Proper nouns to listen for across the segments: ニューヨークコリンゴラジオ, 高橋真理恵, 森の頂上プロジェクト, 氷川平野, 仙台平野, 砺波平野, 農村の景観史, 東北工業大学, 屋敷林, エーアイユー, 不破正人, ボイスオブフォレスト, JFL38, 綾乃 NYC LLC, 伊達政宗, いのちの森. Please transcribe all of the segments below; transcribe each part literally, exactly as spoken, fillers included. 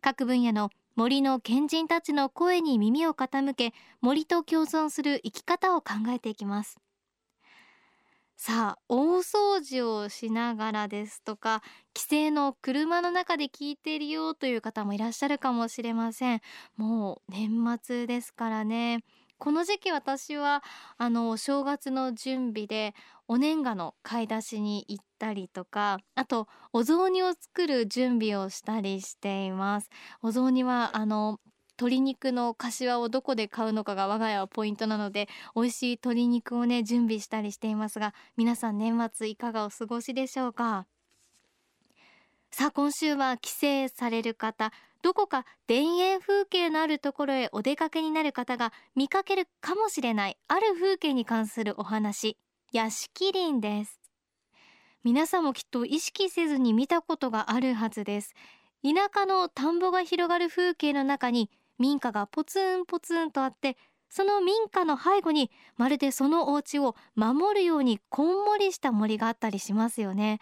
各分野の森の賢人たちの声に耳を傾け、森と共存する生き方を考えていきます。さあ、大掃除をしながらですとか、帰省の車の中で聞いているよという方もいらっしゃるかもしれません。もう年末ですからね。この時期、私はあのお正月の準備でお年賀の買い出しに行ったりとか、あとお雑煮を作る準備をしたりしています。お雑煮はあの鶏肉の柏をどこで買うのかが我が家はポイントなので、美味しい鶏肉をね準備したりしていますが、皆さん年末いかがお過ごしでしょうか。さあ、今週は帰省される方、どこか田園風景のあるところへお出かけになる方が見かけるかもしれない、ある風景に関するお話、屋敷林です。皆さんもきっと意識せずに見たことがあるはずです。田舎の田んぼが広がる風景の中に民家がポツンポツンとあって、その民家の背後にまるでそのお家を守るようにこんもりした森があったりしますよね。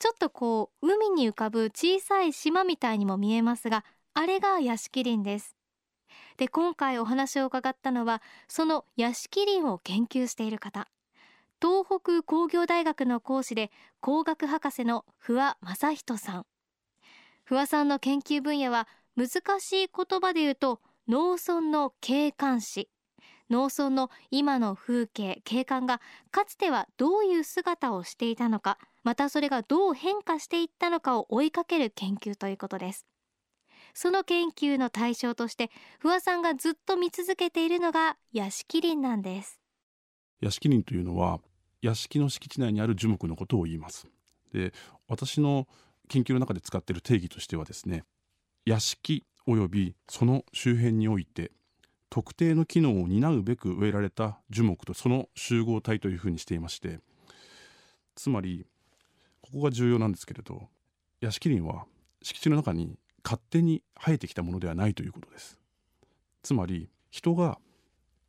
ちょっとこう海に浮かぶ小さい島みたいにも見えますが、あれが屋敷林です。で、今回お話を伺ったのは、その屋敷林を研究している方、東北工業大学の講師で工学博士の不破正人さん。不破さんの研究分野は、難しい言葉で言うと農村の景観史、農村の今の風景景観がかつてはどういう姿をしていたのか、またそれがどう変化していったのかを追いかける研究ということです。その研究の対象として、不破さんがずっと見続けているのが屋敷林なんです。屋敷林というのは、屋敷の敷地内にある樹木のことを言います。で、私の研究の中で使っている定義としてはですね、屋敷及びその周辺において特定の機能を担うべく植えられた樹木とその集合体というふうにしていまして、つまりここが重要なんですけれど、屋敷林は敷地の中に勝手に生えてきたものではないということです。つまり人が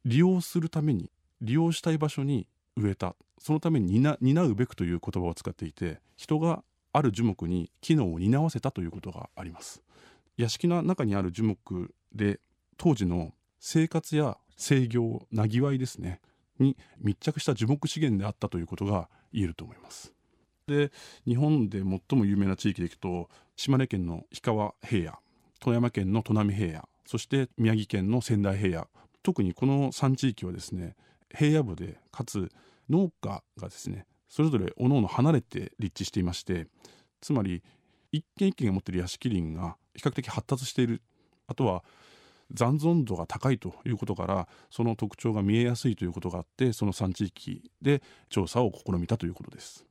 利用するために、利用したい場所に植えた、そのために担うべくという言葉を使っていて、人がある樹木に機能を担わせたということがあります。屋敷の中にある樹木で、当時の生活や生業、なぎわいですねに密着した樹木資源であったということが言えると思います。で、日本で最も有名な地域でいくと、島根県の氷川平野、富山県の砺波平野、そして宮城県の仙台平野、特にこのさん地域はですね、平野部でかつ農家がですね、それぞれ各々離れて立地していまして、つまり一軒一軒が持っている屋敷林が比較的発達している、あとは残存度が高いということから、その特徴が見えやすいということがあって、そのさん地域で調査を試みたということです。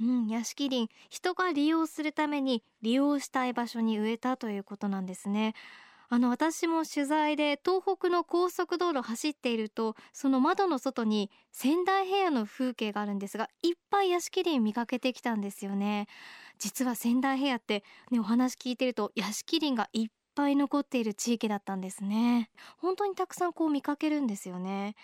うん、屋敷林、人が利用するために利用したい場所に植えたということなんですね。あの私も取材で東北の高速道路走っていると、その窓の外に仙台平野の風景があるんですが、いっぱい屋敷林見かけてきたんですよね。実は仙台平野って、ね、お話聞いてると屋敷林がいっぱい残っている地域だったんですね。本当にたくさんこう見かけるんですよね。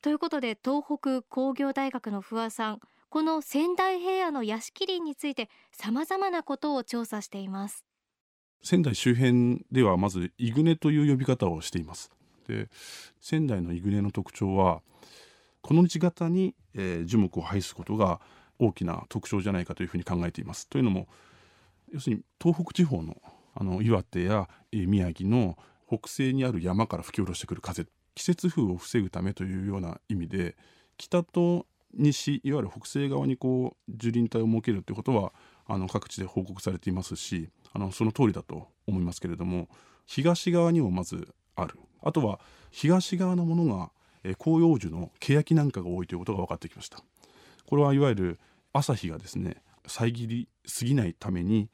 ということで、東北工業大学の不破さん、この仙台平野の屋敷林についてさまざまなことを調査しています。仙台周辺ではまずイグネという呼び方をしています。で、仙台のイグネの特徴は、この道型に、えー、樹木を配すことが大きな特徴じゃないかというふうに考えています。というのも、要するに東北地方 の, あの岩手や、えー、宮城の北西にある山から吹き下ろしてくる風、季節風を防ぐためというような意味で、北と西、いわゆる北西側にこう樹林帯を設けるということはあの各地で報告されていますし、あのその通りだと思いますけれども、東側にもまずある、あとは東側のものが、え広葉樹のケヤキなんかが多いということが分かってきました。これはいわゆる朝日がですね遮りすぎないために、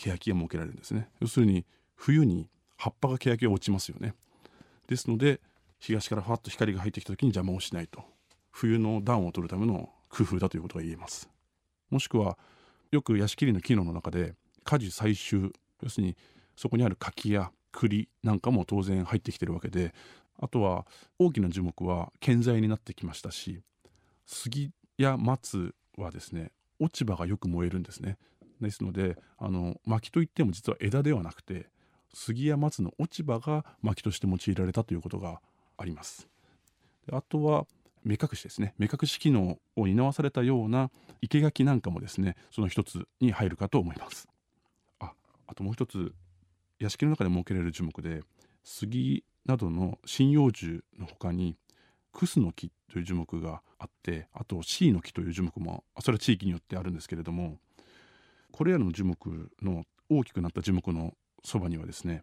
ケヤキが設けられるんですね。要するに冬に葉っぱがケヤキが落ちますよね。ですので東からファッと光が入ってきた時に邪魔をしないと、冬の暖を取るための工夫だということが言えます。もしくはよくヤシキリの機能の中で果樹採集、要するにそこにある柿や栗なんかも当然入ってきてるわけで、あとは大きな樹木は健在になってきましたし、杉や松はですね落ち葉がよく燃えるんですね。ですのであの薪といっても実は枝ではなくて杉や松の落ち葉が薪として用いられたということがあります。であとは目隠しですね。目隠し機能を担わされたような生け垣なんかもですねその一つに入るかと思います。 あ, あともう一つ、屋敷の中で設けられる樹木で杉などの針葉樹の他にクスの木という樹木があって、あとシイの木という樹木もそれは地域によってあるんですけれども、これらの樹木の大きくなった樹木のそばにはですね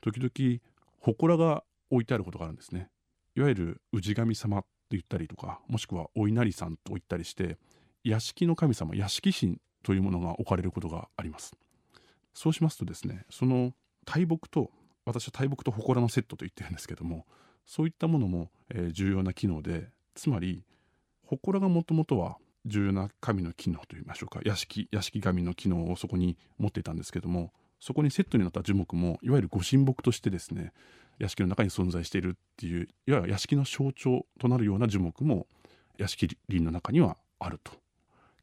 時々祠が置いてあることがあるんですね。いわゆる氏神様って言ったりとか、もしくはお稲荷さんと言ったりして、屋敷の神様、屋敷神というものが置かれることがあります。そうしますとですね、その大木と、私は大木と祠のセットと言ってるんですけども、そういったものも重要な機能で、つまり祠がもともとは重要な神の機能といいましょうか、屋敷、屋敷神の機能をそこに持っていたんですけども、そこにセットになった樹木もいわゆる御神木としてですね屋敷の中に存在しているっていう、いわゆる屋敷の象徴となるような樹木も屋敷林の中にはあると。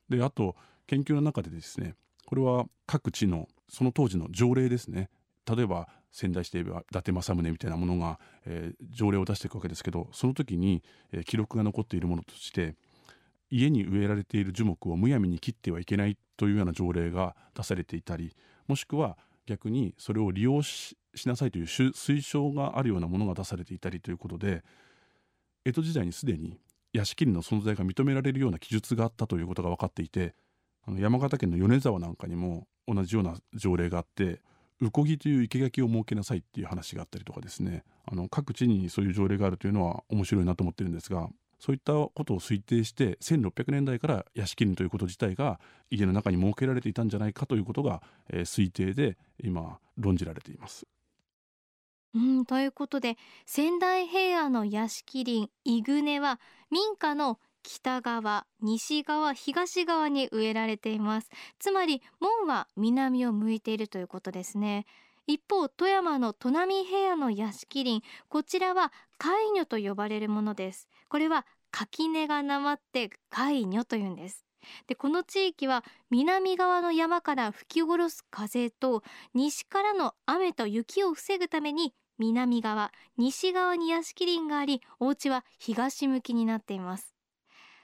であと研究の中でですね、これは各地のその当時の条例ですね、例えば仙台市で言えば伊達政宗みたいなものが、えー、条例を出していくわけですけど、その時に、えー、記録が残っているものとして家に植えられている樹木をむやみに切ってはいけないというような条例が出されていたり、もしくは逆にそれを利用 し, しなさいという推奨があるようなものが出されていたりということで、江戸時代にすでに屋敷林の存在が認められるような記述があったということが分かっていて、あの山形県の米沢なんかにも同じような条例があって、うこぎという生け垣を設けなさいっていう話があったりとかですね、あの各地にそういう条例があるというのは面白いなと思ってるんですが、そういったことを推定してせんろっぴゃくねんだいから屋敷林ということ自体が家の中に設けられていたんじゃないかということが、えー、推定で今論じられています。うん、ということで仙台平野の屋敷林イグネは民家の北側、西側、東側に植えられています。つまり門は南を向いているということですね。一方富山の砺波平野の屋敷林、こちらは海女と呼ばれるものです。これは垣根がなまって海女というんです。でこの地域は南側の山から吹き下ろす風と西からの雨と雪を防ぐために南側、西側に屋敷林があり、お家は東向きになっています。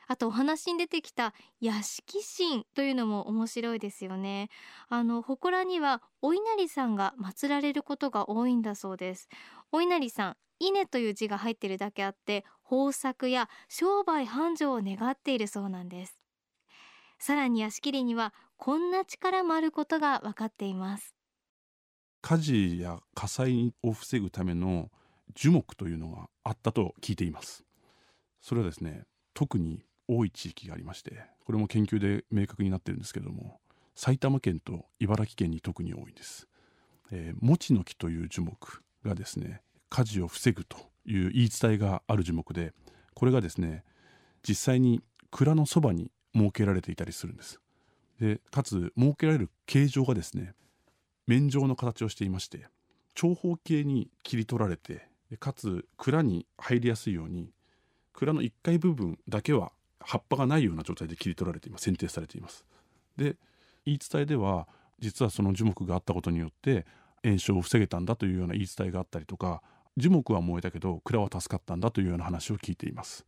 あとお話に出てきた屋敷神というのも面白いですよね。あの祠にはお稲荷さんが祀られることが多いんだそうです。お稲荷さん、稲という字が入っているだけあって豊作や商売繁盛を願っているそうなんです。さらに屋敷林にはこんな力もあることが分かっています。火事や火災を防ぐための樹木というのがあったと聞いています。それはですね、特に多い地域がありまして、これも研究で明確になってるんですけれども、埼玉県と茨城県に特に多いんです。えー、もちの木という樹木がですね火事を防ぐという言い伝えがある樹木で、これがですね実際に蔵のそばに設けられていたりするんです。でかつ設けられる形状がですね面状の形をしていまして、長方形に切り取られて、かつ蔵に入りやすいように蔵のいっかい部分だけは葉っぱがないような状態で切り取られています。剪定されています。で言い伝えでは実はその樹木があったことによって延焼を防げたんだというような言い伝えがあったりとか、樹木は燃えたけど蔵は助かったんだというような話を聞いています。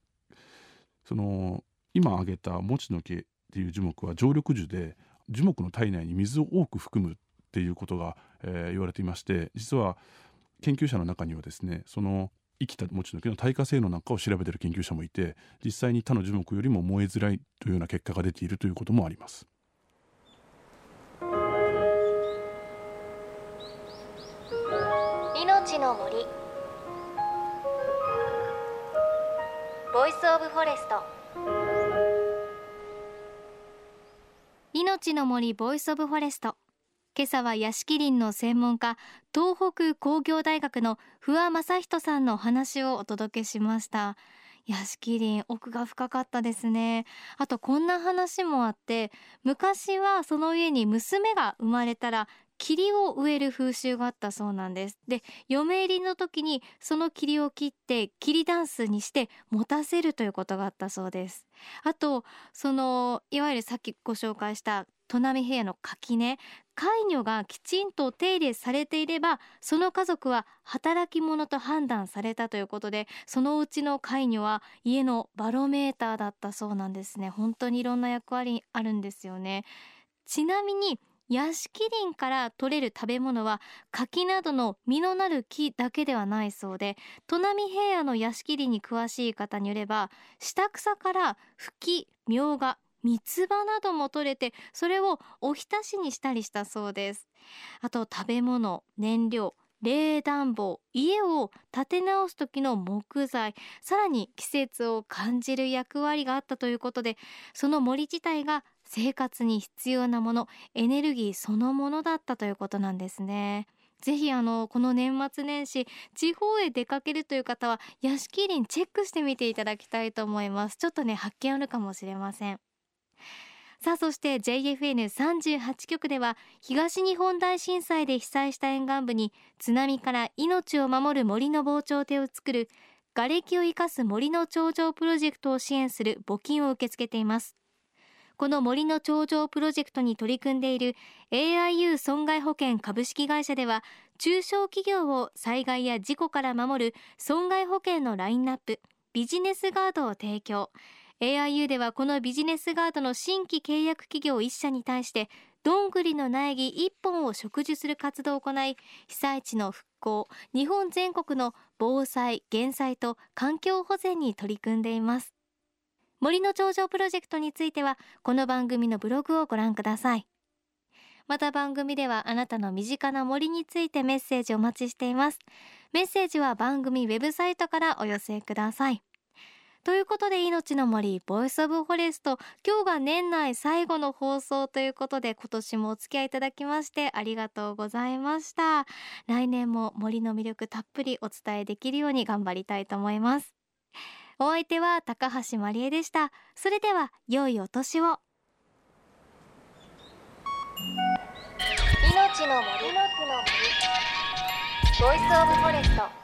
その今挙げたもちの木っていう樹木は常緑樹で、樹木の体内に水を多く含むっていうことが、えー、言われていまして、実は研究者の中にはですねその生きたもちの木の耐火性能なんかを調べている研究者もいて、実際に他の樹木よりも燃えづらいというような結果が出ているということもあります。命の森、ボイスオブフォレスト。命の森、ボイスオブフォレスト。今朝は屋敷林の専門家、東北工業大学の不破正人さんのお話をお届けしました。屋敷林、奥が深かったですね。あとこんな話もあって、昔はその家に娘が生まれたら霧を植える風習があったそうなんです。で、嫁入りの時にその霧を切って霧ダンスにして持たせるということがあったそうです。あとそのいわゆるさっきご紹介した砺波平野の垣根、飼い魚がきちんと手入れされていればその家族は働き者と判断されたということで、そのうちの飼い魚は家のバロメーターだったそうなんですね。本当にいろんな役割あるんですよね。ちなみに屋敷林から取れる食べ物は柿などの実のなる木だけではないそうで、砺波平野の屋敷林に詳しい方によれば、下草から吹き、みょうが、三つ葉なども取れて、それをおひたしにしたりしたそうです。あと食べ物、燃料、冷暖房、家を建て直す時の木材、さらに季節を感じる役割があったということで、その森自体が生活に必要なもの、エネルギーそのものだったということなんですね。ぜひあのこの年末年始、地方へ出かけるという方は屋敷林チェックしてみていただきたいと思います。ちょっとね、発見あるかもしれません。さあ、そして ジェイエフエヌさんじゅうはち 局では、東日本大震災で被災した沿岸部に津波から命を守る森の防潮堤を作る瓦礫を生かす森の頂上プロジェクトを支援する募金を受け付けています。この森の頂上プロジェクトに取り組んでいる エーアイユー 損害保険株式会社では、中小企業を災害や事故から守る損害保険のラインナップ、ビジネスガードを提供。 エーアイユー ではこのビジネスガードの新規契約企業いっ社に対して、どんぐりの苗木いっぽんを植樹する活動を行い、被災地の復興、日本全国の防災・減災と環境保全に取り組んでいます。森の頂上プロジェクトについてはこの番組のブログをご覧ください。また番組ではあなたの身近な森についてメッセージをお待ちしています。メッセージは番組ウェブサイトからお寄せください。ということで、命の森ボイスオブフォレスト、今日が年内最後の放送ということで、今年もお付き合いいただきましてありがとうございました。来年も森の魅力たっぷりお伝えできるように頑張りたいと思います。お相手は高橋まりえでした。それでは良いお年を。命の森の森ボイスオブフォレスト。